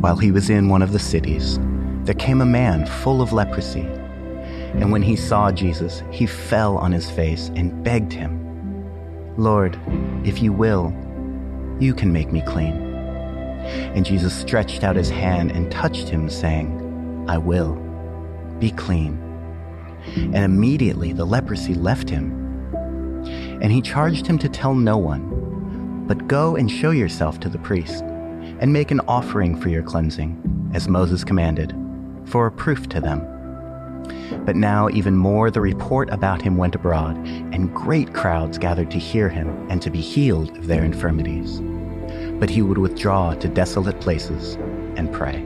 While he was in one of the cities, there came a man full of leprosy. And when he saw Jesus, he fell on his face and begged him, "Lord, if you will, you can make me clean." And Jesus stretched out his hand and touched him, saying, "I will, be clean." And immediately the leprosy left him. And he charged him to tell no one, but go and show yourself to the priest and make an offering for your cleansing, as Moses commanded, for a proof to them. But now even more the report about him went abroad, and great crowds gathered to hear him and to be healed of their infirmities. But he would withdraw to desolate places and pray.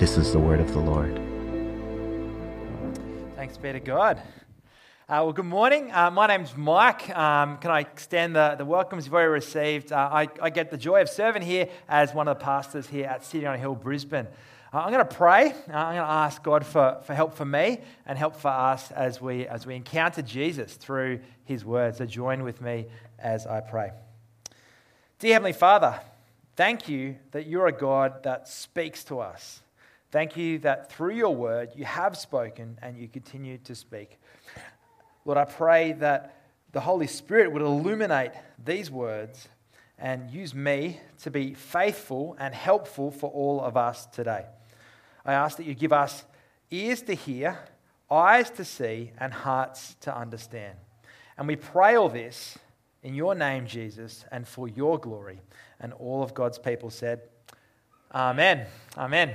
This is the word of the Lord. Thanks be to God. Well, good morning. My name's Mike. Can I extend the welcomes you've already received? I get the joy of serving here as one of the pastors here at City on a Hill, Brisbane. I'm going to pray. I'm going to ask God for help for me and help for us as we encounter Jesus through his word. So join with me as I pray. Dear Heavenly Father, thank you that you're a God that speaks to us. Thank you that through your word you have spoken and you continue to speak. Lord, I pray that the Holy Spirit would illuminate these words and use me to be faithful and helpful for all of us today. I ask that you give us ears to hear, eyes to see, and hearts to understand. And we pray all this in your name, Jesus, and for your glory. And all of God's people said, Amen. Amen.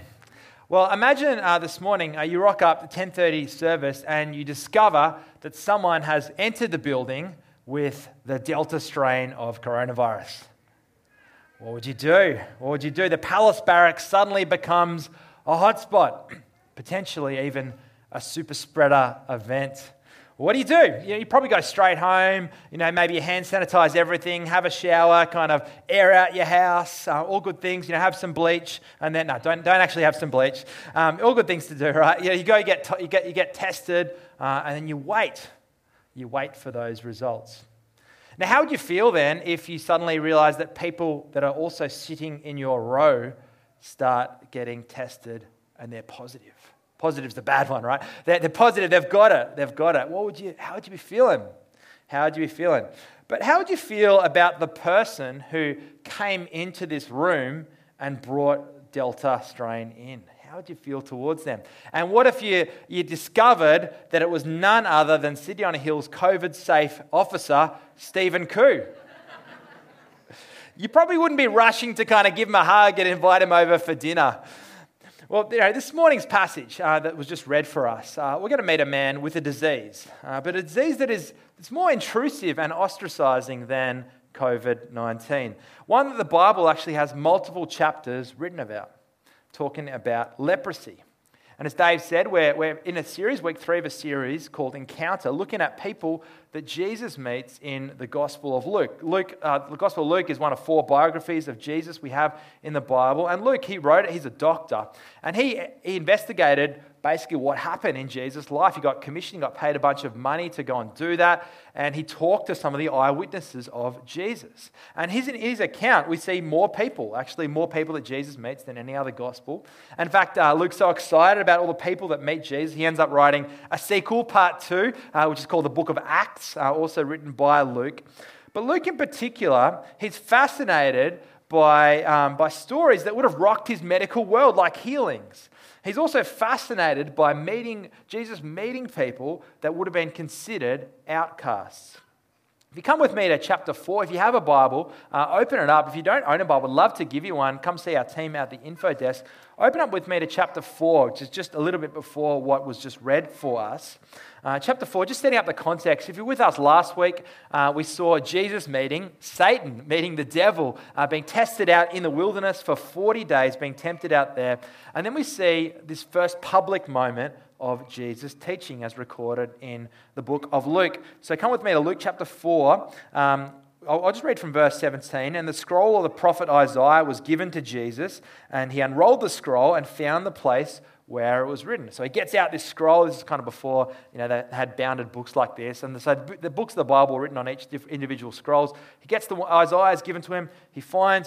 Well, imagine this morning you rock up to 10:30 service and you discover that someone has entered the building with the Delta strain of coronavirus. What would you do? What would you do? The Palace Barracks suddenly becomes a hotspot, potentially even a super spreader event. What do? You know, you probably go straight home, you know, maybe you hand sanitize everything, have a shower, kind of air out your house, all good things, you know, have some bleach, and then, no, don't actually have some bleach. All good things to do, right? You know, you go you get tested, and then you wait for those results. Now, how would you feel then if you suddenly realize that people that are also sitting in your row start getting tested and they're positive? Positive's the bad one, right? They're positive. They've got it. How would you be feeling? How would you be feeling? But how would you feel about the person who came into this room and brought Delta strain in? How would you feel towards them? And what if you discovered that it was none other than City on a Hill's COVID-safe officer, Stephen Koo? You probably wouldn't be rushing to kind of give him a hug and invite him over for dinner. Well, you know, this morning's passage that was just read for us, we're going to meet a man with a disease, but a disease that it's more intrusive and ostracizing than COVID-19. One that the Bible actually has multiple chapters written about, talking about leprosy. And as Dave said, we're in a series, week 3 of a series called Encounter, looking at people that Jesus meets in the Gospel of Luke. The Gospel of Luke is one of 4 biographies of Jesus we have in the Bible. And Luke, he wrote it, he's a doctor. And he investigated basically what happened in Jesus' life. He got commissioned, got paid a bunch of money to go and do that. And he talked to some of the eyewitnesses of Jesus. And in his account, we see more people that Jesus meets than any other gospel. And in fact, Luke's so excited about all the people that meet Jesus, he ends up writing a sequel, part 2, which is called the Book of Acts, also written by Luke. But Luke in particular, he's fascinated by stories that would have rocked his medical world, like healings. He's also fascinated by meeting Jesus, meeting people that would have been considered outcasts. If you come with me to chapter 4, if you have a Bible, open it up. If you don't own a Bible, I'd love to give you one. Come see our team at the info desk. Open up with me to chapter 4, which is just a little bit before what was just read for us. Chapter 4, just setting up the context. If you're with us last week, we saw Jesus meeting Satan, meeting the devil, being tested out in the wilderness for 40 days, being tempted out there. And then we see this first public moment of Jesus' teaching as recorded in the book of Luke. So come with me to Luke chapter 4. I'll just read from verse 17. And the scroll of the prophet Isaiah was given to Jesus, and he unrolled the scroll and found the place where it was written. So he gets out this scroll. This is kind of before, they had bounded books like this. And so the books of the Bible were written on each individual scrolls. He gets the Isaiah is given to him. He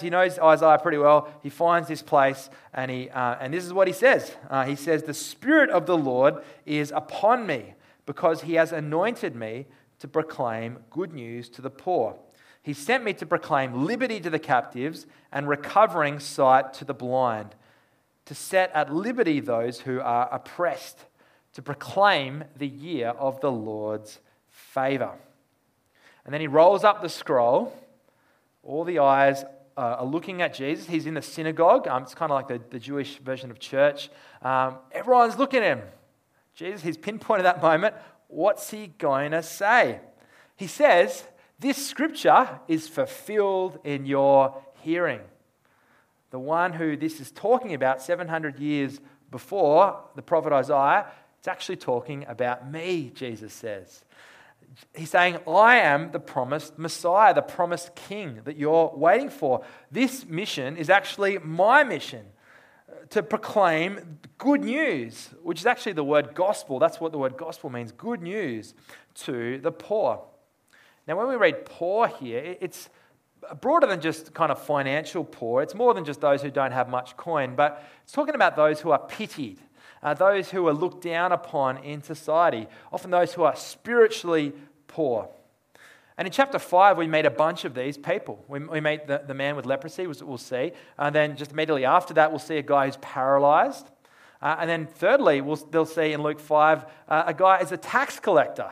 knows Isaiah pretty well. He finds this place, and he this is what he says. He says, "The Spirit of the Lord is upon me, because he has anointed me to proclaim good news to the poor. He sent me to proclaim liberty to the captives and recovering sight to the blind, to set at liberty those who are oppressed, to proclaim the year of the Lord's favor." And then he rolls up the scroll. All the eyes are looking at Jesus. He's in the synagogue. It's kind of like the Jewish version of church. Everyone's looking at him. Jesus, his pinpoint at that moment, what's he going to say? He says, "This scripture is fulfilled in your hearing." The one who this is talking about 700 years before, the prophet Isaiah, it's actually talking about me, Jesus says. He's saying, I am the promised Messiah, the promised King that you're waiting for. This mission is actually my mission, to proclaim good news, which is actually the word gospel. That's what the word gospel means, good news to the poor. Now, when we read poor here, it's broader than just kind of financial poor. It's more than just those who don't have much coin, but it's talking about those who are pitied, those who are looked down upon in society, often those who are spiritually poor. And in chapter 5, we meet a bunch of these people. We meet the man with leprosy, we'll see. And then just immediately after that, we'll see a guy who's paralyzed. And then thirdly, they'll see in Luke 5, a guy is a tax collector,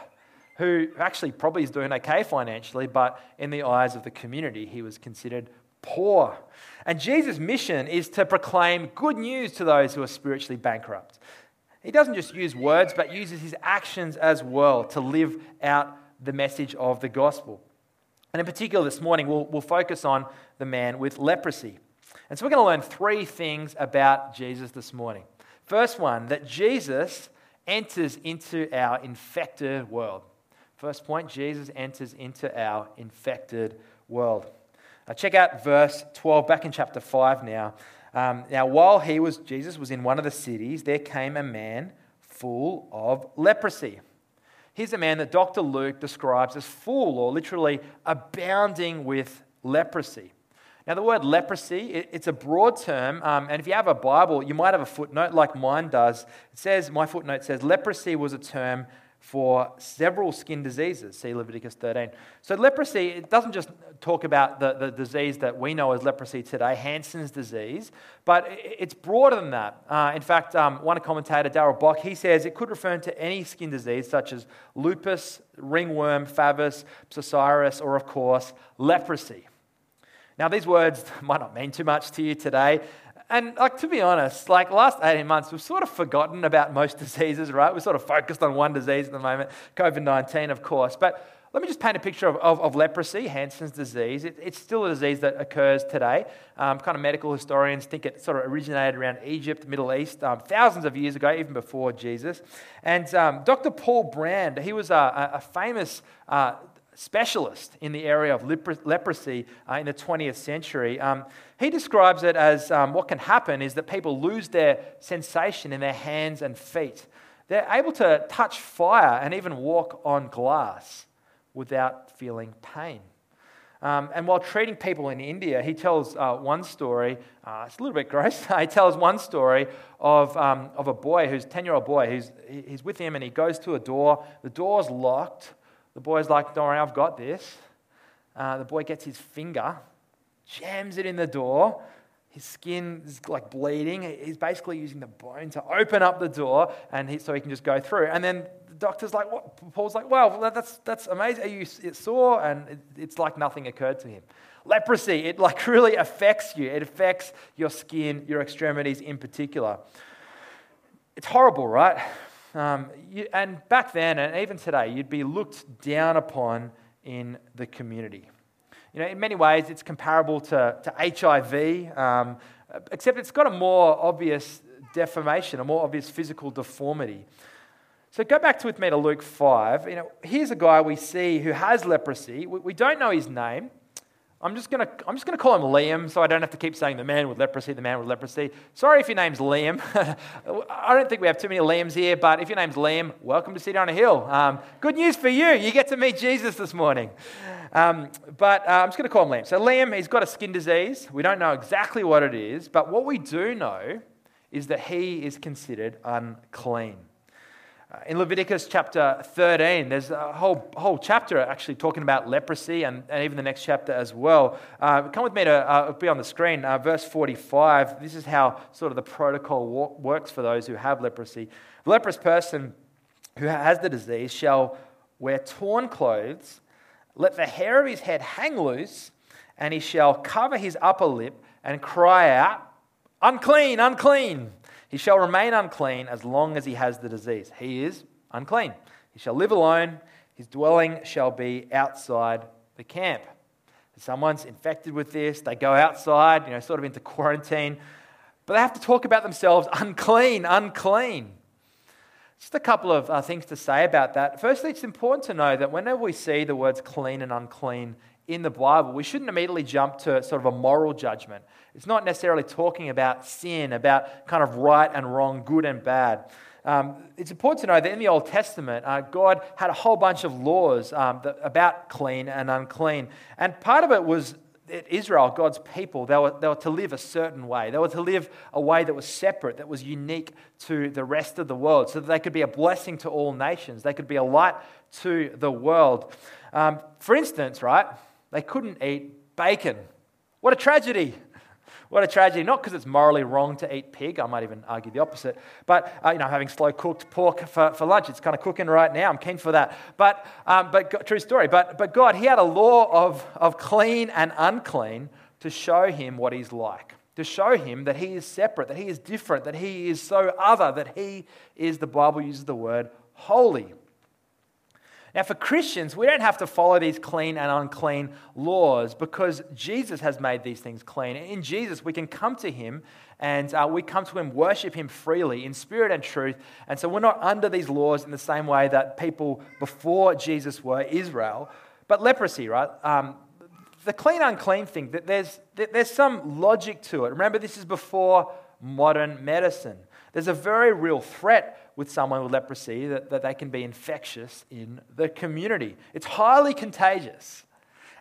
who actually probably is doing okay financially, but in the eyes of the community, he was considered poor. And Jesus' mission is to proclaim good news to those who are spiritually bankrupt. He doesn't just use words, but uses his actions as well to live out the message of the gospel. And in particular this morning, we'll focus on the man with leprosy. And so we're going to learn three things about Jesus this morning. First one, that Jesus enters into our infected world. First point, Jesus enters into our infected world. Now check out verse 12, back in chapter 5 now. Now, while Jesus was in one of the cities, there came a man full of leprosy. Here's a man that Dr. Luke describes as full, or literally abounding with leprosy. Now, the word leprosy, it's a broad term, and if you have a Bible, you might have a footnote like mine does. My footnote says, leprosy was a term for several skin diseases, see Leviticus 13. So leprosy, it doesn't just talk about the disease that we know as leprosy today, Hansen's disease, but it's broader than that. In fact, one commentator, Darrell Bock, he says it could refer to any skin disease such as lupus, ringworm, favus, psoriasis, or of course, leprosy. Now these words might not mean too much to you today, and to be honest, last 18 months, we've sort of forgotten about most diseases, right? We're sort of focused on one disease at the moment, COVID-19, of course. But let me just paint a picture of leprosy, Hansen's disease. It's still a disease that occurs today. Kind of medical historians think it sort of originated around Egypt, Middle East, thousands of years ago, even before Jesus. And Dr. Paul Brand, he was a famous specialist in the area of leprosy in the 20th century. He describes it as what can happen is that people lose their sensation in their hands and feet. They're able to touch fire and even walk on glass without feeling pain. And while treating people in India, he tells one story, it's a little bit gross, he tells one story of a boy, who's a 10-year-old boy, he's with him and he goes to a door, the door's locked. The boy's like, "Don't worry, I've got this." The boy gets his finger, jams it in the door. His skin is bleeding. He's basically using the bone to open up the door so he can just go through. And then doctor's like, what? Paul's like, wow, that's amazing. It's sore, and it's like nothing occurred to him. Leprosy, it like really affects you. It affects your skin, your extremities in particular. It's horrible, right? And back then, and even today, you'd be looked down upon in the community. You know, in many ways, it's comparable to HIV, except it's got a more obvious deformation, a more obvious physical deformity. So go back with me to Luke 5. You know, here's a guy we see who has leprosy. We don't know his name. I'm just gonna call him Liam, so I don't have to keep saying the man with leprosy, the man with leprosy. Sorry if your name's Liam. I don't think we have too many Liams here, but if your name's Liam, welcome to City on a Hill. Good news for you. You get to meet Jesus this morning. I'm just going to call him Liam. So Liam, he's got a skin disease. We don't know exactly what it is, but what we do know is that he is considered unclean. In Leviticus chapter 13, there's a whole chapter actually talking about leprosy and even the next chapter as well. Come with me to be on the screen, verse 45. This is how sort of the protocol works for those who have leprosy. The leprous person who has the disease shall wear torn clothes, let the hair of his head hang loose, and he shall cover his upper lip and cry out, "Unclean, unclean!" He shall remain unclean as long as he has the disease. He is unclean. He shall live alone. His dwelling shall be outside the camp. If someone's infected with this, they go outside, you know, sort of into quarantine. But they have to talk about themselves, unclean, unclean. Just a couple of things to say about that. Firstly, it's important to know that whenever we see the words clean and unclean in the Bible, we shouldn't immediately jump to sort of a moral judgment. It's not necessarily talking about sin, about kind of right and wrong, good and bad. It's important to know that in the Old Testament, God had a whole bunch of laws about clean and unclean. And part of it was that Israel, God's people, they were to live a certain way. They were to live a way that was separate, that was unique to the rest of the world, so that they could be a blessing to all nations. They could be a light to the world. For instance, right? They couldn't eat bacon. What a tragedy. What a tragedy. Not because it's morally wrong to eat pig. I might even argue the opposite. But, having slow-cooked pork for lunch, it's kind of cooking right now. I'm keen for that. But true story. But God, he had a law of clean and unclean to show him what he's like, to show him that he is separate, that he is different, that he is so other, that he is, the Bible uses the word, holy. Now, for Christians, we don't have to follow these clean and unclean laws because Jesus has made these things clean. In Jesus, we can come to him and we come to him, worship him freely in spirit and truth. And so we're not under these laws in the same way that people before Jesus were, Israel. But leprosy, right? The clean, unclean thing, that there's some logic to it. Remember, this is before modern medicine. There's a very real threat with someone with leprosy that they can be infectious in the community. It's highly contagious.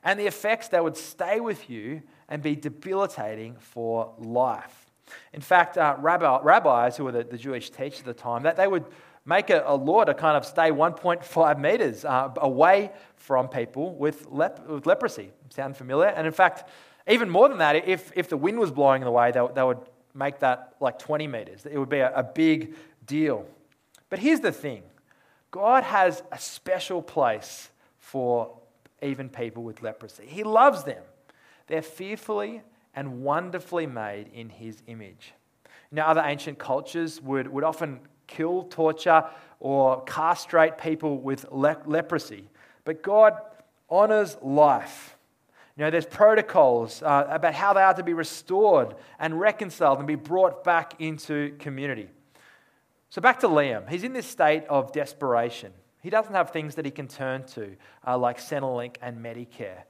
And the effects, they would stay with you and be debilitating for life. In fact, rabbis, who were the Jewish teachers at the time, that they would make a law to kind of stay 1.5 meters away from people with leprosy. Sound familiar? And in fact, even more than that, if the wind was blowing the way, they would make that like 20 meters. It would be a big deal. But here's the thing. God has a special place for even people with leprosy. He loves them. They're fearfully and wonderfully made in his image. Now, other ancient cultures would often kill, torture, or castrate people with leprosy. But God honors life. You know, there's protocols about how they are to be restored and reconciled and be brought back into community. So back to Liam. He's in this state of desperation. He doesn't have things that he can turn to, like Centrelink and Medicare.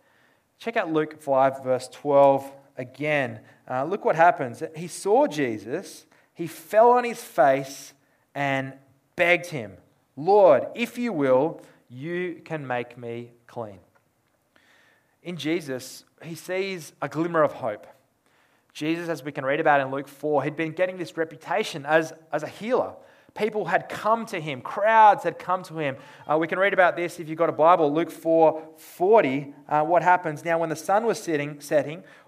Check out Luke 5, verse 12 again. Look what happens. He saw Jesus. He fell on his face and begged him, "Lord, if you will, you can make me clean." In Jesus, he sees a glimmer of hope. Jesus, as we can read about in Luke 4, he'd been getting this reputation as a healer. People had come to him. Crowds had come to him. We can read about this if you've got a Bible. Luke 4:40. What happens? Now, when the sun was setting,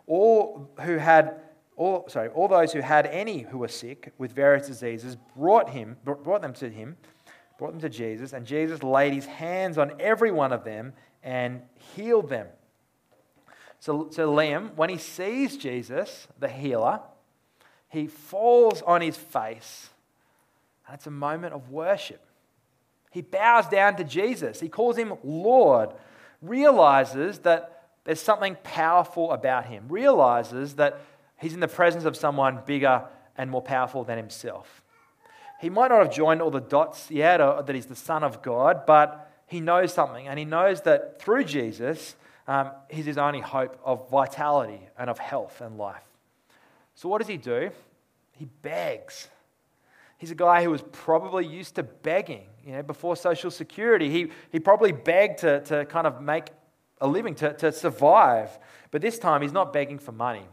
all those who had any who were sick with various diseases brought them to him, brought them to Jesus, and Jesus laid his hands on every one of them and healed them. So Liam, when he sees Jesus, the healer, he falls on his face, and it's a moment of worship. He bows down to Jesus. He calls him Lord, realizes that there's something powerful about him, realizes that he's in the presence of someone bigger and more powerful than himself. He might not have joined all the dots yet, or that he's the Son of God, but he knows something, and he knows that through Jesus, he's his only hope of vitality and of health and life. So what does he do? He begs. He's a guy who was probably used to begging, before Social Security. He probably begged to kind of make a living, to survive. But this time, he's not begging for money.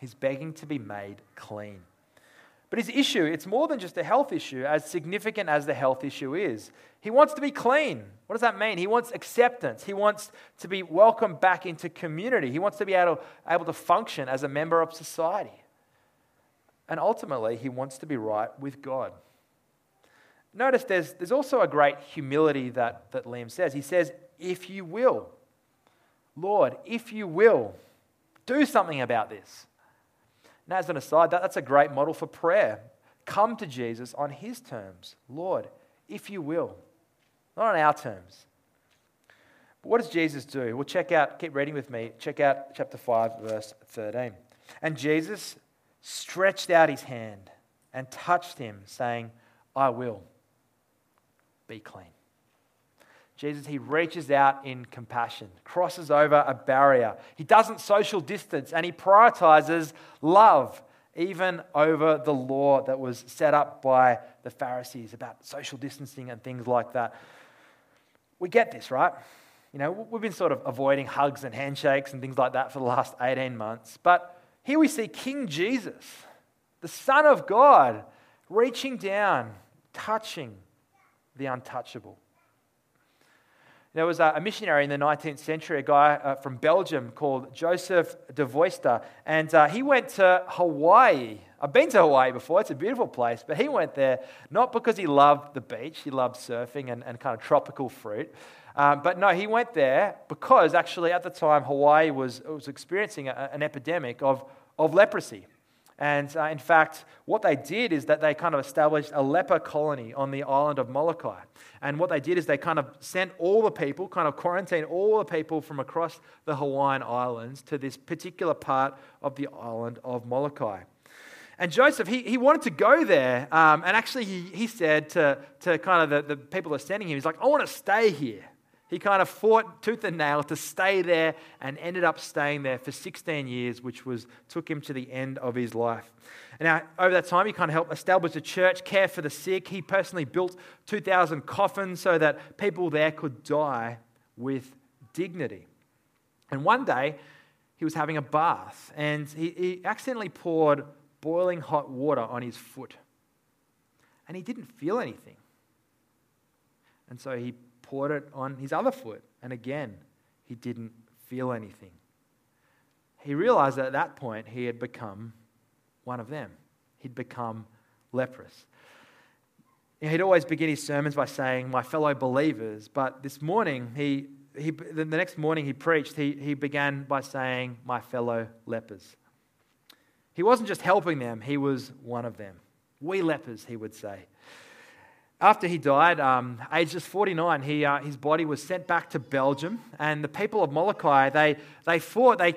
He's begging to be made clean. But his issue, it's more than just a health issue, as significant as the health issue is. He wants to be clean. What does that mean? He wants acceptance. He wants to be welcomed back into community. He wants to be able to function as a member of society. And ultimately, he wants to be right with God. Notice there's also a great humility that Liam says. He says, if you will, Lord, if you will, do something about this. And as an aside, that's a great model for prayer. Come to Jesus on his terms. Lord, if you will. Not on our terms. But what does Jesus do? Well, keep reading with me. Check out chapter 5, verse 13. And Jesus stretched out his hand and touched him, saying, I will. Be clean. Jesus, he reaches out in compassion, crosses over a barrier. He doesn't social distance, and he prioritizes love even over the law that was set up by the Pharisees about social distancing and things like that. We get this, right? We've been sort of avoiding hugs and handshakes and things like that for the last 18 months. But here we see King Jesus, the Son of God, reaching down, touching the untouchable. There was a missionary in the 19th century, a guy from Belgium called Joseph De Voister, and he went to Hawaii. I've been to Hawaii before, it's a beautiful place, but he went there not because he loved the beach, he loved surfing and kind of tropical fruit, but no, he went there because actually at the time Hawaii was experiencing an epidemic of leprosy. And in fact, what they did is that they kind of established a leper colony on the island of Molokai. And what they did is they kind of sent all the people, kind of quarantined all the people from across the Hawaiian Islands to this particular part of the island of Molokai. And Joseph, he wanted to go there. And actually, he said to kind of the people that are sending him, he's like, I want to stay here. He kind of fought tooth and nail to stay there and ended up staying there for 16 years, which took him to the end of his life. And now, over that time, he kind of helped establish a church, care for the sick. He personally built 2,000 coffins so that people there could die with dignity. And one day, he was having a bath, and he accidentally poured boiling hot water on his foot. And he didn't feel anything. And so he poured it on his other foot, and again, he didn't feel anything. He realized that at that point, he had become one of them. He'd become leprous. He'd always begin his sermons by saying, my fellow believers, but this morning, the next morning he preached, he began by saying, my fellow lepers. He wasn't just helping them, he was one of them. We lepers, he would say. After he died, aged just 49, his body was sent back to Belgium, and the people of Molokai, they fought, they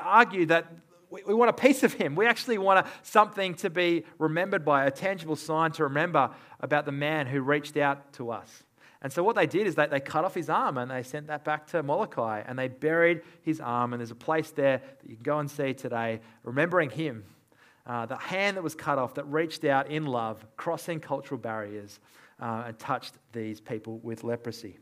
argued that we want a piece of him. We actually want something to be remembered by, a tangible sign to remember about the man who reached out to us. And so what they did is they cut off his arm and they sent that back to Molokai, and they buried his arm, and there's a place there that you can go and see today, remembering him. The hand that was cut off, that reached out in love, crossing cultural barriers, and touched these people with leprosy.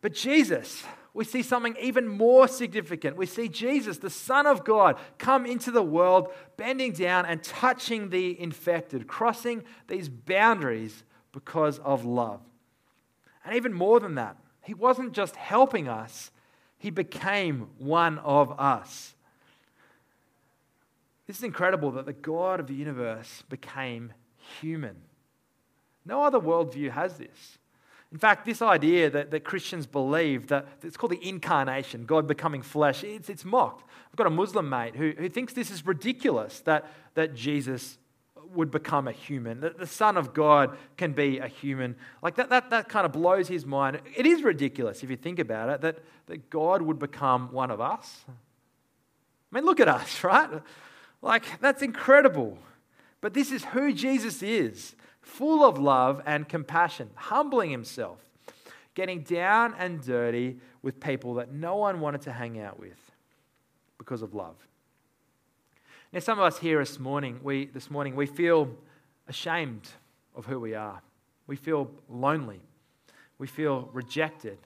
But Jesus, we see something even more significant. We see Jesus, the Son of God, come into the world, bending down and touching the infected, crossing these boundaries because of love. And even more than that, he wasn't just helping us, he became one of us. This is incredible that the God of the universe became human. No other worldview has this. In fact, this idea that Christians believe that it's called the incarnation, God becoming flesh, it's mocked. I've got a Muslim mate who thinks this is ridiculous, that Jesus would become a human, that the Son of God can be a human. Like that kind of blows his mind. It is ridiculous if you think about it, that God would become one of us. I mean, look at us, right? Like, that's incredible. But this is who Jesus is. Full of love and compassion, humbling himself, getting down and dirty with people that no one wanted to hang out with because of love. Now, some of us here this morning, we feel ashamed of who we are. We feel lonely. We feel rejected.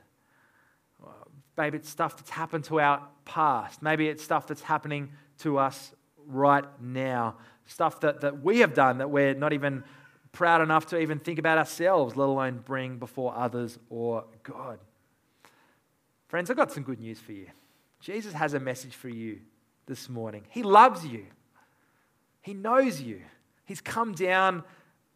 Maybe it's stuff that's happened to our past. Maybe it's stuff that's happening to us right now. Stuff that we have done that we're not even proud enough to even think about ourselves, let alone bring before others or God. Friends, I've got some good news for you. Jesus has a message for you this morning. He loves you. He knows you. He's come down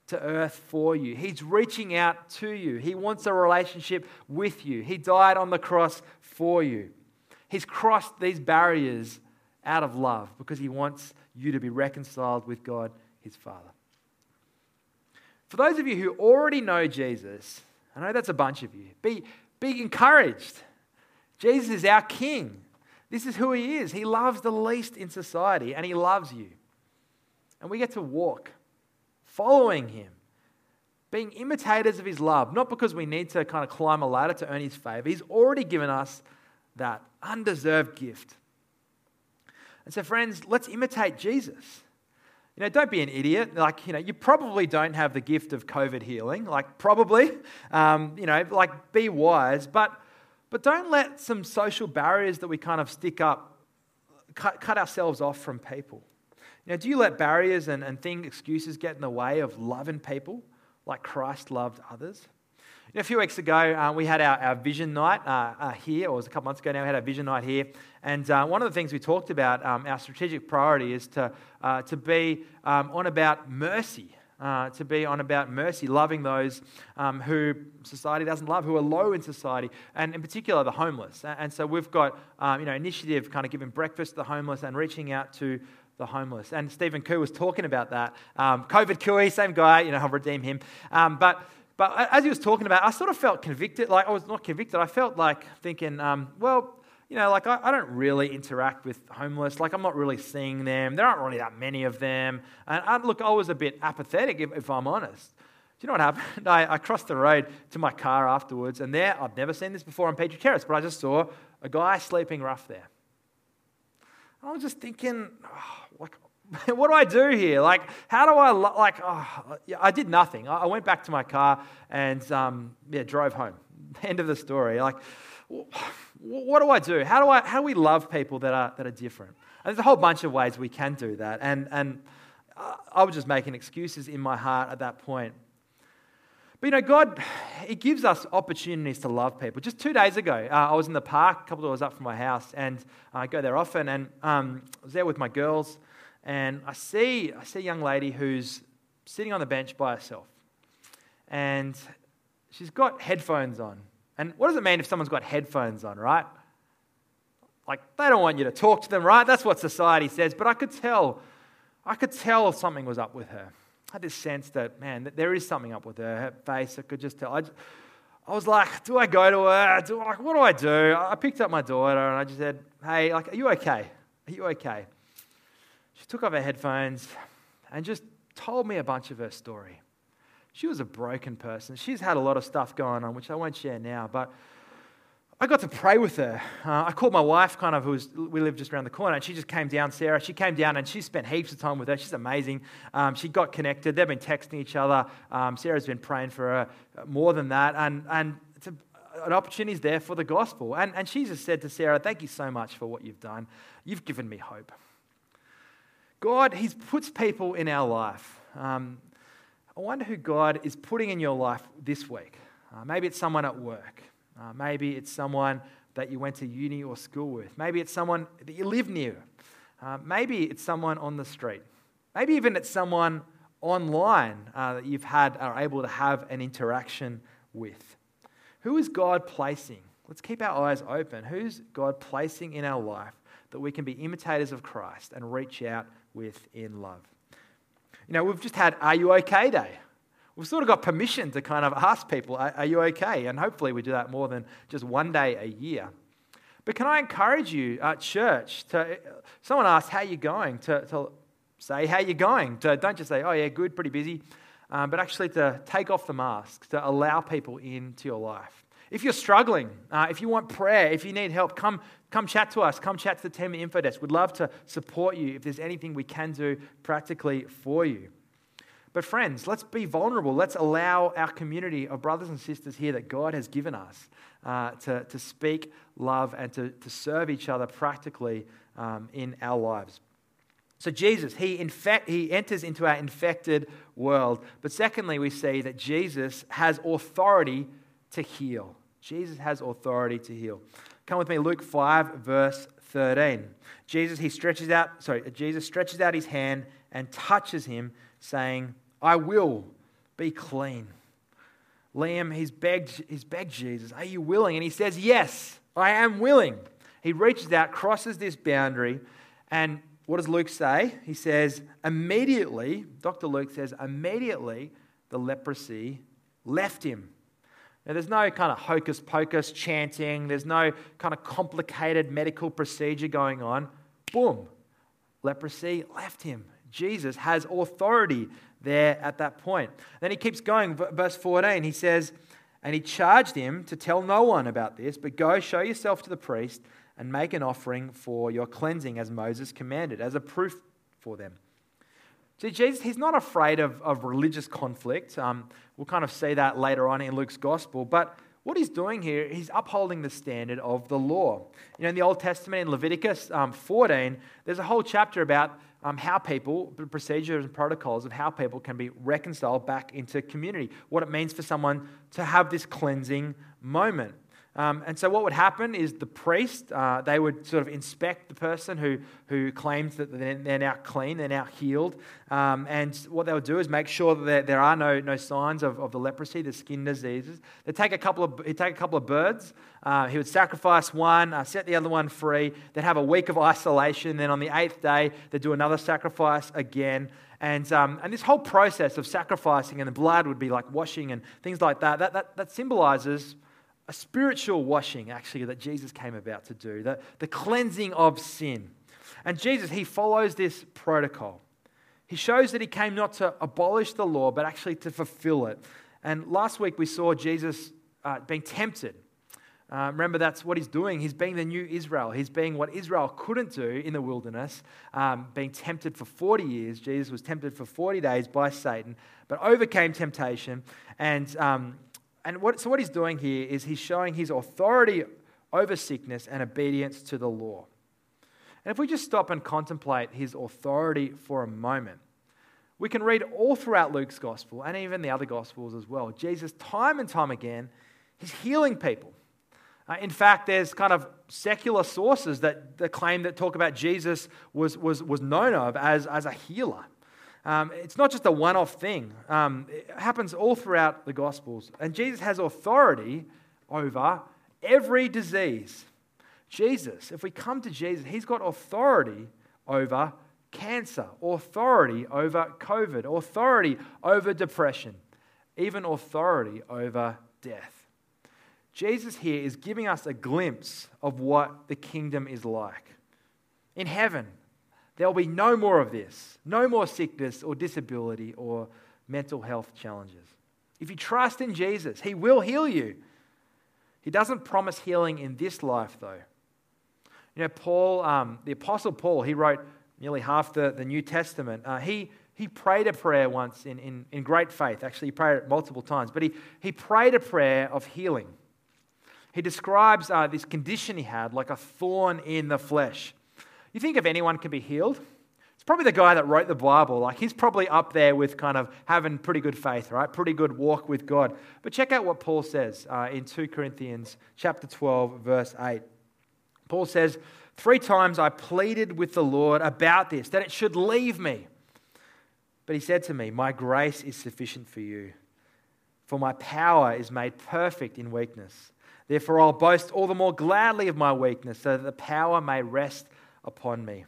to earth for you. He's reaching out to you. He wants a relationship with you. He died on the cross for you. He's crossed these barriers out of love because he wants you to be reconciled with God, his Father. For those of you who already know Jesus, I know that's a bunch of you, be encouraged. Jesus is our King. This is who he is. He loves the least in society, and he loves you. And we get to walk, following him, being imitators of his love, not because we need to kind of climb a ladder to earn his favor. He's already given us that undeserved gift. And so, friends, let's imitate Jesus. You know, don't be an idiot. Like, you know, you probably don't have the gift of COVID healing. Like, probably. You know, like, be wise. But don't let some social barriers that we kind of stick up cut ourselves off from people. You know, do you let barriers and excuses get in the way of loving people like Christ loved others? You know, a few weeks ago, we had our vision night here, or it was a couple months ago now, we had our vision night here. And one of the things we talked about, our strategic priority is to be on about mercy, loving those who society doesn't love, who are low in society, and in particular the homeless. And so we've got initiative kind of giving breakfast to the homeless and reaching out to the homeless. And Stephen Koo was talking about that. COVID Koo, same guy, I'll redeem him. But as he was talking about it, I sort of felt convicted. Like, I was not convicted. I felt like thinking, I don't really interact with homeless. Like, I'm not really seeing them. There aren't really that many of them. And I was a bit apathetic, if I'm honest. Do you know what happened? I crossed the road to my car afterwards, and there, I've never seen this before on Petrie Terrace, but I just saw a guy sleeping rough there. And I was just thinking, what do I do here? Like, how do I, I did nothing. I went back to my car and, drove home. End of the story. Like, what do I do? How do we love people that are different? And there's a whole bunch of ways we can do that. And I was just making excuses in my heart at that point. But, God, he gives us opportunities to love people. Just 2 days ago, I was in the park, a couple of doors up from my house, and I go there often, and I was there with my girls. And I see a young lady who's sitting on the bench by herself. And she's got headphones on. And what does it mean if someone's got headphones on, right? Like, they don't want you to talk to them, right? That's what society says. But I could tell something was up with her. I had this sense that, man, that there is something up with her. Her face, I could just tell. I was like, do I go to her? What do I do? I picked up my daughter and I just said, hey, like, are you okay? Are you okay? She took off her headphones and just told me a bunch of her story. She was a broken person. She's had a lot of stuff going on, which I won't share now, but I got to pray with her. I called my wife, we lived just around the corner, and she just came down, Sarah. She came down and she spent heaps of time with her. She's amazing. She got connected. They've been texting each other. Sarah's been praying for her more than that, and it's an opportunity's there for the gospel. And she just said to Sarah, thank you so much for what you've done. You've given me hope. God, he puts people in our life. I wonder who God is putting in your life this week. Maybe it's someone at work. Maybe it's someone that you went to uni or school with. Maybe it's someone that you live near. Maybe it's someone on the street. Maybe even it's someone online that you've had, are able to have an interaction with. Who is God placing? Let's keep our eyes open. Who's God placing in our life that we can be imitators of Christ and reach out with in love? You know, we've just had Are You Okay Day. We've sort of got permission to kind of ask people, are you okay? And hopefully we do that more than just one day a year. But can I encourage you at church to, someone asks, how you going? To say, how you going? To don't just say, oh yeah, good, pretty busy. But actually to take off the masks, to allow people into your life. If you're struggling, if you want prayer, if you need help, come chat to us. Come chat to the team at Info Desk. We'd love to support you if there's anything we can do practically for you. But friends, let's be vulnerable. Let's allow our community of brothers and sisters here that God has given us to speak love and to serve each other practically in our lives. So Jesus, he enters into our infected world. But secondly, we see that Jesus has authority to heal. Jesus has authority to heal. Come with me, Luke 5, verse 13. Jesus stretches out his hand and touches him, saying, I will be clean. Liam, he's begged Jesus, are you willing? And he says, yes, I am willing. He reaches out, crosses this boundary, and what does Luke say? He says, immediately, Dr. Luke says, immediately the leprosy left him. Now, there's no kind of hocus-pocus chanting. There's no kind of complicated medical procedure going on. Boom, leprosy left him. Jesus has authority there at that point. Then he keeps going, verse 14, he says, and he charged him to tell no one about this, but go show yourself to the priest and make an offering for your cleansing as Moses commanded, as a proof for them. See, Jesus, he's not afraid of religious conflict. We'll kind of see that later on in Luke's gospel, but what he's doing here, he's upholding the standard of the law. You know, in the Old Testament, in Leviticus 14, there's a whole chapter about how people, the procedures and protocols of how people can be reconciled back into community, what it means for someone to have this cleansing moment. And so what would happen is the priest, they would sort of inspect the person who claims that they're now clean, they're now healed. And what they'll do is make sure that there are no signs of the leprosy, the skin diseases. He'd take a couple of birds. He would sacrifice one, set the other one free. They'd have a week of isolation. Then on the eighth day, they'd do another sacrifice again. And this whole process of sacrificing and the blood would be like washing and things like that symbolizes a spiritual washing, actually, that Jesus came about to do, the cleansing of sin. And Jesus, he follows this protocol. He shows that he came not to abolish the law, but actually to fulfill it. And last week we saw Jesus being tempted. Remember, that's what he's doing. He's being the new Israel. He's being what Israel couldn't do in the wilderness, being tempted for 40 years. Jesus was tempted for 40 days by Satan, but overcame temptation. So what he's doing here is he's showing his authority over sickness and obedience to the law. And if we just stop and contemplate his authority for a moment, we can read all throughout Luke's gospel and even the other gospels as well. Jesus, time and time again, he's healing people. In fact, there's kind of secular sources that claim that talk about Jesus was known of as a healer. It's not just a one-off thing. It happens all throughout the Gospels. And Jesus has authority over every disease. Jesus, if we come to Jesus, he's got authority over cancer, authority over COVID, authority over depression, even authority over death. Jesus here is giving us a glimpse of what the kingdom is like. In heaven, there will be no more of this, no more sickness or disability or mental health challenges. If you trust in Jesus, he will heal you. He doesn't promise healing in this life, though. You know, Paul, the Apostle Paul, he wrote nearly half the New Testament. He prayed a prayer once in great faith. Actually, he prayed it multiple times, but he prayed a prayer of healing. He describes this condition he had like a thorn in the flesh. You think if anyone can be healed, it's probably the guy that wrote the Bible. Like, he's probably up there with kind of having pretty good faith, right? Pretty good walk with God. But check out what Paul says in 2 Corinthians chapter 12, verse 8. Paul says, 3 times I pleaded with the Lord about this, that it should leave me. But he said to me, my grace is sufficient for you, for my power is made perfect in weakness. Therefore, I'll boast all the more gladly of my weakness, so that the power may rest upon me.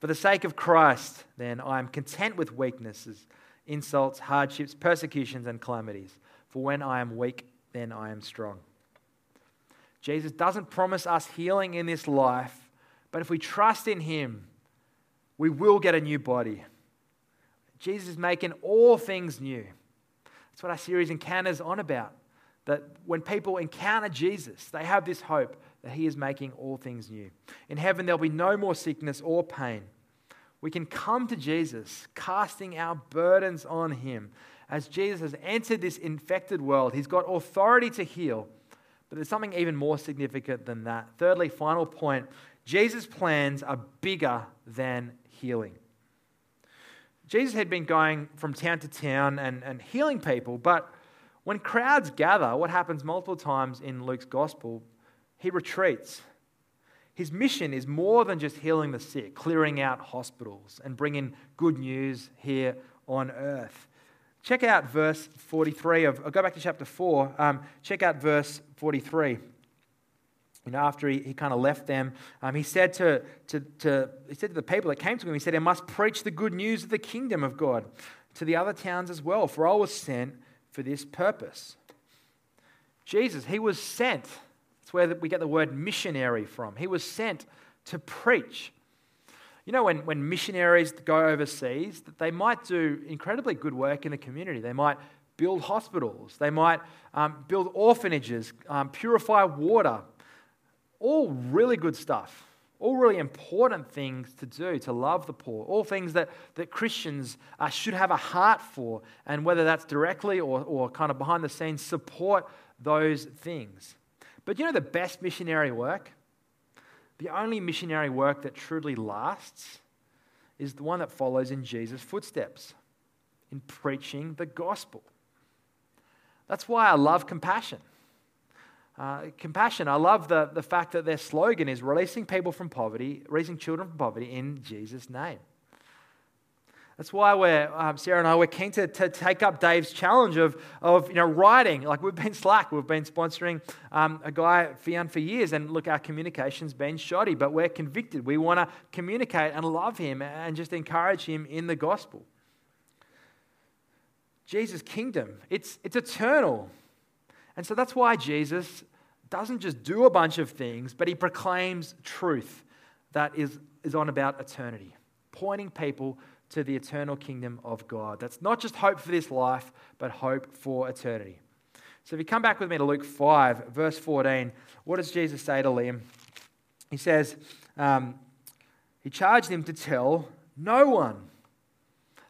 For the sake of Christ, then, I am content with weaknesses, insults, hardships, persecutions, and calamities. For when I am weak, then I am strong. Jesus doesn't promise us healing in this life, but if we trust in him, we will get a new body. Jesus is making all things new. That's what our series Encounter is on about. That when people encounter Jesus, they have this hope that he is making all things new. In heaven, there'll be no more sickness or pain. We can come to Jesus, casting our burdens on him. As Jesus has entered this infected world, he's got authority to heal. But there's something even more significant than that. Thirdly, final point, Jesus' plans are bigger than healing. Jesus had been going from town to town and healing people, but when crowds gather, what happens multiple times in Luke's gospel, he retreats. His mission is more than just healing the sick, clearing out hospitals, and bringing good news here on earth. Check out verse 43. I'll go back to chapter 4. Check out verse 43. You know, after he kind of left them, he said to the people that came to him, he said, "I must preach the good news of the kingdom of God to the other towns as well, for I was sent for this purpose." Jesus, he was sent. That's where we get the word missionary from. He was sent to preach. You know, when missionaries go overseas, that they might do incredibly good work in the community. They might build hospitals. They might build orphanages, purify water. All really good stuff. All really important things to do, to love the poor, all things that Christians should have a heart for, and whether that's directly or kind of behind the scenes, support those things. But you know the best missionary work? The only missionary work that truly lasts is the one that follows in Jesus' footsteps, in preaching the gospel. That's why I love Compassion. Compassion, I love the fact that their slogan is releasing people from poverty, raising children from poverty in Jesus' name. That's why Sarah and I, we're keen to take up Dave's challenge of writing. Like we've been slack, we've been sponsoring a guy, Fionn, for years, and look, our communication's been shoddy, but we're convicted. We want to communicate and love him and just encourage him in the gospel. Jesus' kingdom, it's eternal. And so that's why Jesus doesn't just do a bunch of things, but he proclaims truth that is on about eternity, pointing people to the eternal kingdom of God. That's not just hope for this life, but hope for eternity. So if you come back with me to Luke 5, verse 14, what does Jesus say to Liam? He says, he charged him to tell no one.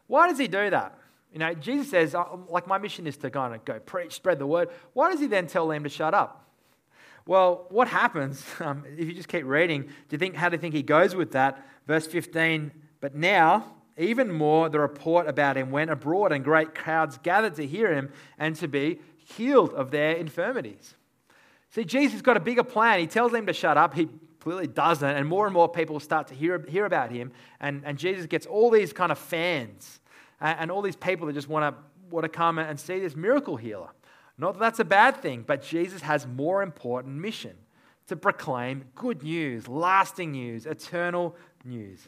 Why does he do that? You know, Jesus says, like, my mission is to kind of go preach, spread the word. Why does he then tell them to shut up? Well, what happens, if you just keep reading, how do you think he goes with that? Verse 15, but now, even more, the report about him went abroad, and great crowds gathered to hear him and to be healed of their infirmities. See, Jesus has got a bigger plan. He tells them to shut up. He clearly doesn't, and more people start to hear about him, and Jesus gets all these kind of fans, and all these people that just want to come and see this miracle healer. Not that that's a bad thing, but Jesus has more important mission, to proclaim good news, lasting news, eternal news.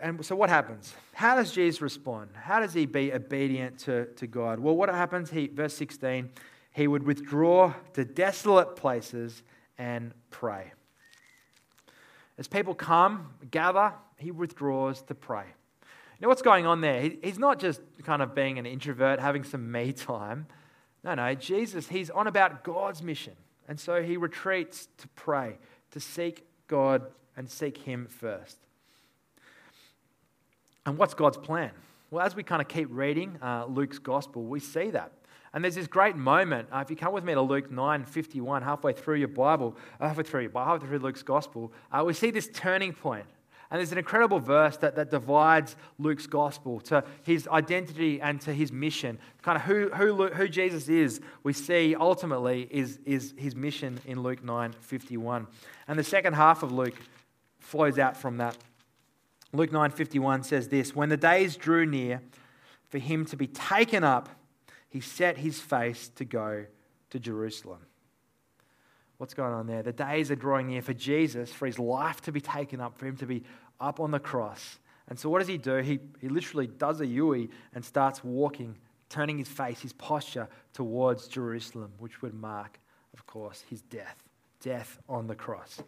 And so what happens? How does Jesus respond? How does he be obedient to God? Well, what happens? Verse 16, he would withdraw to desolate places and pray. As people come, gather, he withdraws to pray. Now, what's going on there? He's not just kind of being an introvert, having some me time. No, Jesus, he's on about God's mission. And so he retreats to pray, to seek God and seek him first. And what's God's plan? Well, as we kind of keep reading Luke's gospel, we see that. And there's this great moment, if you come with me to Luke 9:51, halfway through Luke's gospel, we see this turning point. And there's an incredible verse that divides Luke's gospel to his identity and to his mission. Kind of who Jesus is, we see ultimately is his mission in Luke 9:51. And the second half of Luke flows out from that. Luke 9:51 says this, "When the days drew near for him to be taken up, he set his face to go to Jerusalem." What's going on there? The days are drawing near for Jesus, for his life to be taken up, for him to be up on the cross. And so what does he do? He literally does a U-turn and starts walking, turning his face, his posture towards Jerusalem, which would mark, of course, his death on the cross.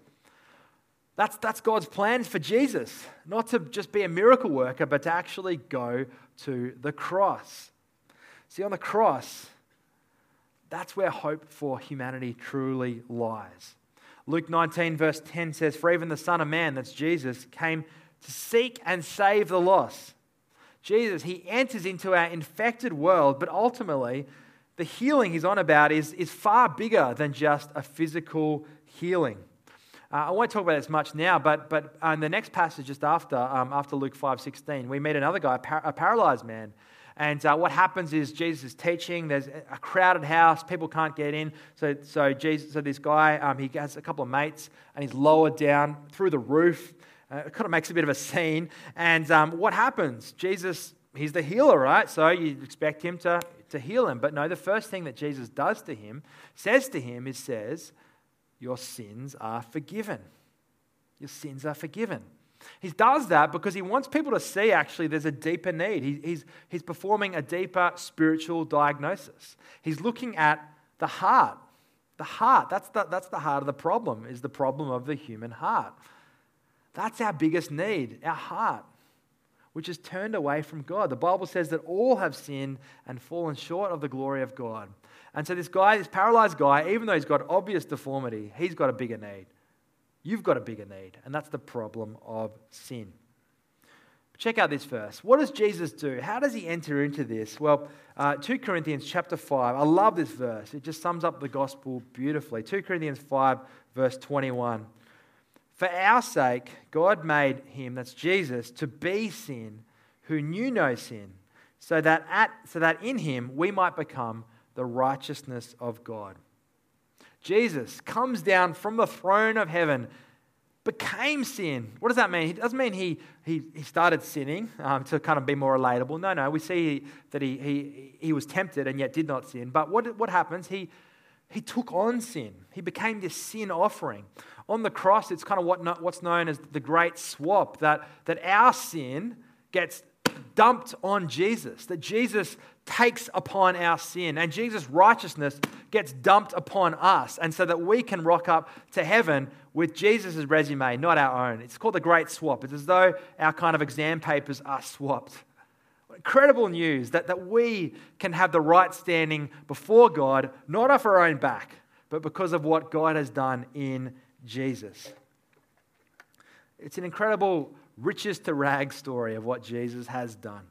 That's God's plans for Jesus, not to just be a miracle worker, but to actually go to the cross. See, on the cross, that's where hope for humanity truly lies. Luke 19 verse 10 says, "For even the Son of Man," that's Jesus, "came to seek and save the lost." Jesus, he enters into our infected world, but ultimately the healing he's on about is far bigger than just a physical healing. I won't talk about this much now, but in the next passage just after Luke 5:16, we meet another guy, a paralyzed man. And what happens is Jesus is teaching. There's a crowded house. People can't get in. So this guy, he has a couple of mates, and he's lowered down through the roof. It kind of makes a bit of a scene. And what happens? Jesus, he's the healer, right? So you expect him to heal him. But no, the first thing that Jesus does to him, says, "Your sins are forgiven." Your sins are forgiven. He does that because he wants people to see actually there's a deeper need. He's performing a deeper spiritual diagnosis. He's looking at the heart. The heart, that's the heart of the problem, is the problem of the human heart. That's our biggest need, our heart, which is turned away from God. The Bible says that all have sinned and fallen short of the glory of God. And so this guy, this paralyzed guy, even though he's got obvious deformity, he's got a bigger need. You've got a bigger need, and that's the problem of sin. Check out this verse. What does Jesus do? How does he enter into this? Well, 2 Corinthians chapter 5, I love this verse. It just sums up the gospel beautifully. 2 Corinthians 5 verse 21. "For our sake, God made him," that's Jesus, "to be sin, who knew no sin, so that in him we might become the righteousness of God." Jesus comes down from the throne of heaven, became sin. What does that mean? It doesn't mean he started sinning to kind of be more relatable. No, we see that he was tempted and yet did not sin. But what happens? He took on sin. He became this sin offering. On the cross, it's kind of what's known as the great swap, that our sin gets dumped on Jesus, that Jesus takes upon our sin, and Jesus' righteousness gets dumped upon us, and so that we can rock up to heaven with Jesus' resume, not our own. It's called the great swap. It's as though our kind of exam papers are swapped. Incredible news that we can have the right standing before God, not off our own back, but because of what God has done in Jesus. It's an incredible riches to rags story of what Jesus has done.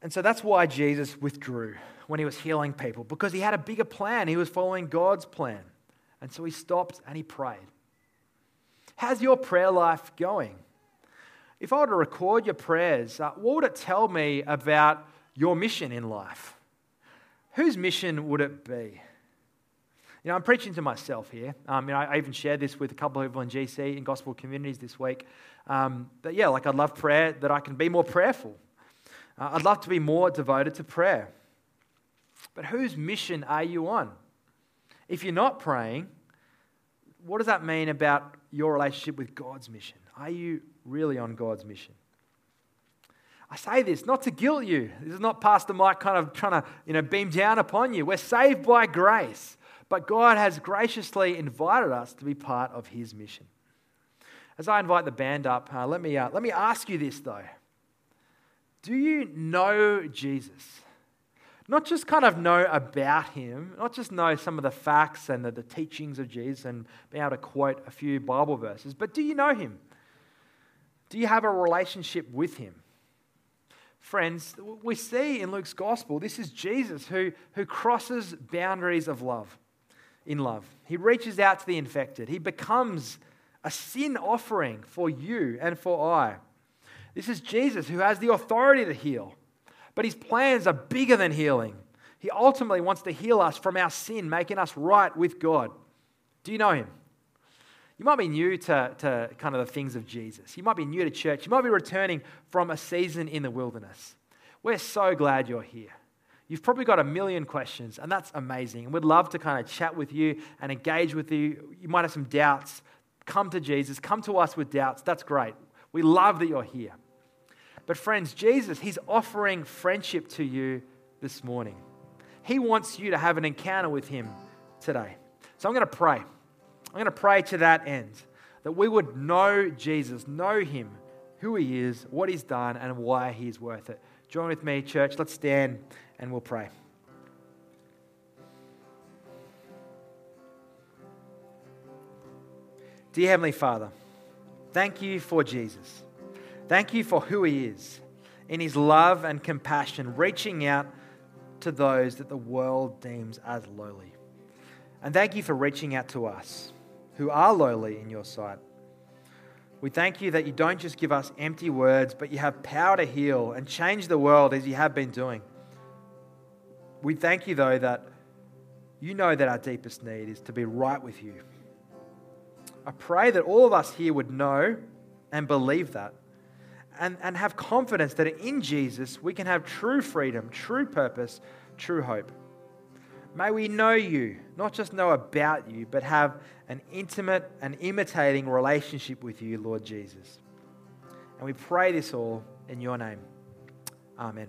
And so that's why Jesus withdrew when he was healing people, because he had a bigger plan. He was following God's plan. And so he stopped and he prayed. How's your prayer life going? If I were to record your prayers, what would it tell me about your mission in life? Whose mission would it be? You know, I'm preaching to myself here. I even shared this with a couple of people in GC, in gospel communities this week. But yeah, I'd love prayer, that I can be more prayerful. I'd love to be more devoted to prayer. But whose mission are you on? If you're not praying, what does that mean about your relationship with God's mission? Are you really on God's mission? I say this not to guilt you. This is not Pastor Mike kind of trying to, beam down upon you. We're saved by grace. But God has graciously invited us to be part of his mission. As I invite the band up, let me ask you this though. Do you know Jesus? Not just kind of know about him, not just know some of the facts and the teachings of Jesus and being able to quote a few Bible verses, but do you know him? Do you have a relationship with him? Friends, we see in Luke's gospel, this is Jesus who crosses boundaries of love. In love, he reaches out to the infected. He becomes a sin offering for you and for I. This is Jesus who has the authority to heal, but his plans are bigger than healing. He ultimately wants to heal us from our sin, making us right with God. Do you know him? You might be new to kind of the things of Jesus. You might be new to church. You might be returning from a season in the wilderness. We're so glad you're here. You've probably got a million questions, and that's amazing. And we'd love to kind of chat with you and engage with you. You might have some doubts. Come to Jesus. Come to us with doubts. That's great. We love that you're here. But friends, Jesus, he's offering friendship to you this morning. He wants you to have an encounter with him today. So I'm going to pray. I'm going to pray to that end, that we would know Jesus, know him, who he is, what he's done, and why he's worth it. Join with me, church. Let's stand and we'll pray. Dear Heavenly Father, thank you for Jesus. Thank you for who he is, in his love and compassion, reaching out to those that the world deems as lowly. And thank you for reaching out to us, who are lowly in your sight. We thank you that you don't just give us empty words, but you have power to heal and change the world as you have been doing. We thank you, though, that you know that our deepest need is to be right with you. I pray that all of us here would know and believe that, and have confidence that in Jesus we can have true freedom, true purpose, true hope. May we know you, not just know about you, but have an intimate and imitating relationship with you, Lord Jesus. And we pray this all in your name. Amen.